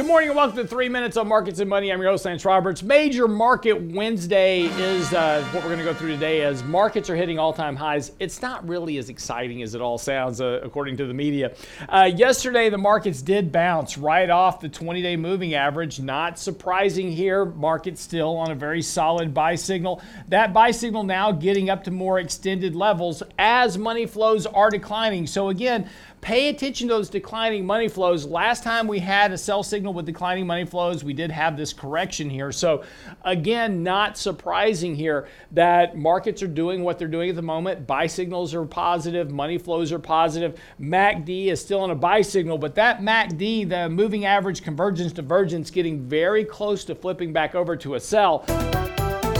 Good morning and welcome to 3 Minutes on Markets and Money. I'm your host, Lance Roberts. Major Market Wednesday is what we're going to go through today as markets are hitting all-time highs. It's not really as exciting as it all sounds, according to the media. Yesterday, the markets did bounce right off the 20-day moving average. Not surprising here. Markets still on a very solid buy signal. That buy signal now getting up to more extended levels as money flows are declining. So again, pay attention to those declining money flows. Last time we had a sell signal with declining money flows, we did have this correction here. So again, not surprising here that markets are doing what they're doing at the moment. Buy signals are positive. Money flows are positive. MACD is still on a buy signal, but that MACD, the moving average convergence divergence, getting very close to flipping back over to a sell.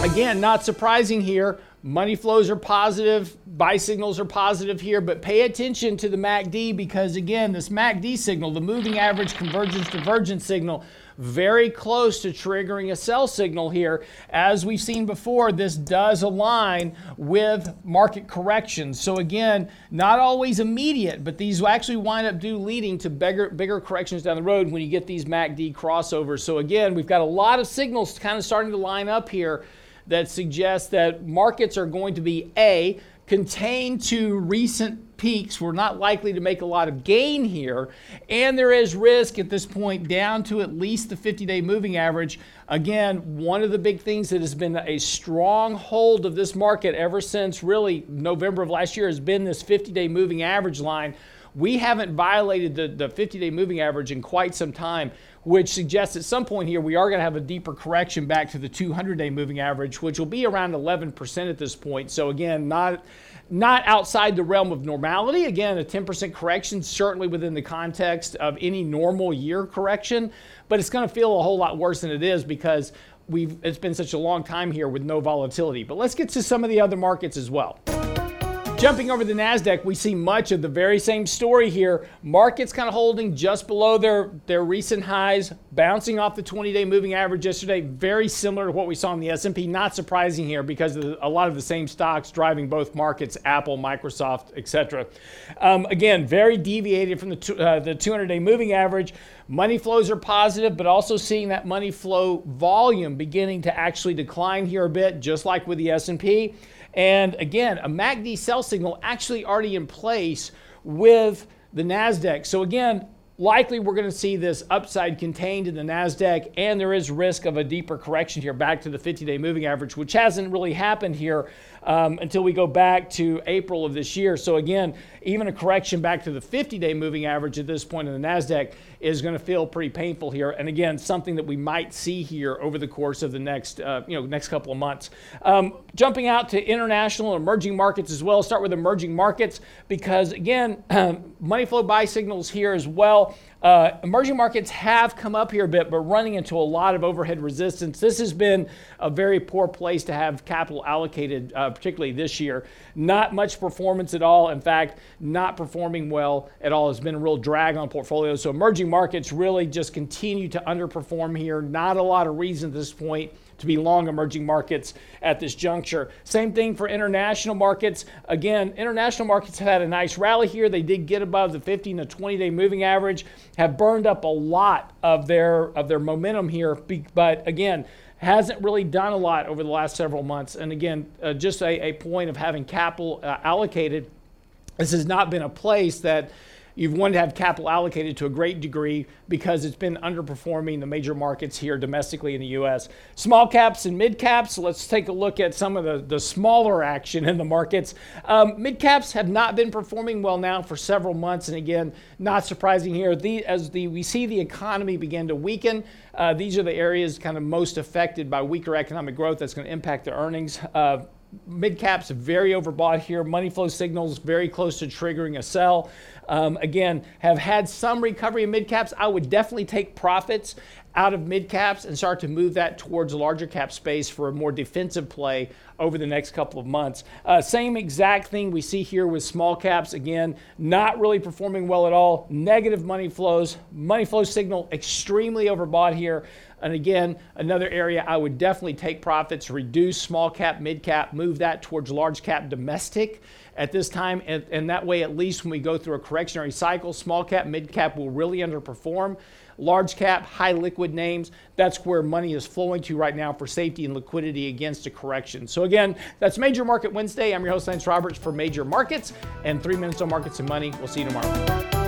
Again, not surprising here. Money flows are positive. Buy signals are positive here, but pay attention to the MACD because, again, this MACD signal, the moving average convergence divergence signal, very close to triggering a sell signal here. As we've seen before, this does align with market corrections. So, again, not always immediate, but these actually wind up leading to bigger corrections down the road when you get these MACD crossovers. So, again, we've got a lot of signals kind of starting to line up here that suggests that markets are going to be, A, contained to recent peaks. We're not likely to make a lot of gain here. And there is risk at this point down to at least the 50-day moving average. Again, one of the big things that has been a strong hold of this market ever since really November of last year has been this 50-day moving average line. We haven't violated the 50-day moving average in quite some time, which suggests at some point here we are going to have a deeper correction back to the 200-day moving average, which will be around 11% at this point. So again, not outside the realm of normality. Again, a 10% correction, certainly within the context of any normal year correction, but it's going to feel a whole lot worse than it is because it's been such a long time here with no volatility. But let's get to some of the other markets as well. Jumping over the NASDAQ, we see much of the very same story here. Markets kind of holding just below their recent highs, bouncing off the 20-day moving average yesterday, very similar to what we saw in the S&P. Not surprising here because of a lot of the same stocks driving both markets, Apple, Microsoft, etc. Again, very deviated from the 200-day moving average. Money flows are positive, but also seeing that money flow volume beginning to actually decline here a bit, just like with the S&P. And again, a MACD sell signal actually already in place with the NASDAQ. So again, likely we're going to see this upside contained in the NASDAQ, and there is risk of a deeper correction here back to the 50-day moving average, which hasn't really happened here until we go back to April of this year. So again, even a correction back to the 50-day moving average at this point in the NASDAQ is going to feel pretty painful here. And again, something that we might see here over the course of the next couple of months. Jumping out to international and emerging markets as well. Start with emerging markets because again, money flow buy signals here as well. Emerging markets have come up here a bit, but running into a lot of overhead resistance. This has been a very poor place to have capital allocated, particularly this year. Not much performance at all. In fact, not performing well at all. It's been a real drag on portfolios. So emerging markets really just continue to underperform here. Not a lot of reason at this point to be long emerging markets at this juncture. Same thing for international markets. Again, international markets have had a nice rally here. They did get above the 50 and the 20-day moving average, have burned up a lot of their momentum here, but again, hasn't really done a lot over the last several months. And again, just a point of having capital allocated. This has not been a place that you've wanted to have capital allocated to a great degree because it's been underperforming the major markets here domestically in the U.S. Small caps and mid caps, let's take a look at some of the smaller action in the markets. Mid caps have not been performing well now for several months. And again, not surprising here. We see the economy begin to weaken. These are the areas kind of most affected by weaker economic growth that's going to impact their earnings. Mid caps very overbought here. Money flow signals very close to triggering a sell. Again, have had some recovery in mid caps. I would definitely take profits out of mid caps and start to move that towards larger cap space for a more defensive play over the next couple of months. Same exact thing we see here with small caps. Again, not really performing well at all. Negative money flows. Money flow signal extremely overbought here. And again, another area I would definitely take profits, reduce small cap, mid cap, move that towards large cap domestic at this time. And that way, at least when we go through a correctionary cycle, small cap, mid cap will really underperform. Large cap, high liquid names, that's where money is flowing to right now for safety and liquidity against a correction. So again, that's Major Market Wednesday. I'm your host, Lance Roberts, for Major Markets and 3 Minutes on Markets and Money. We'll see you tomorrow.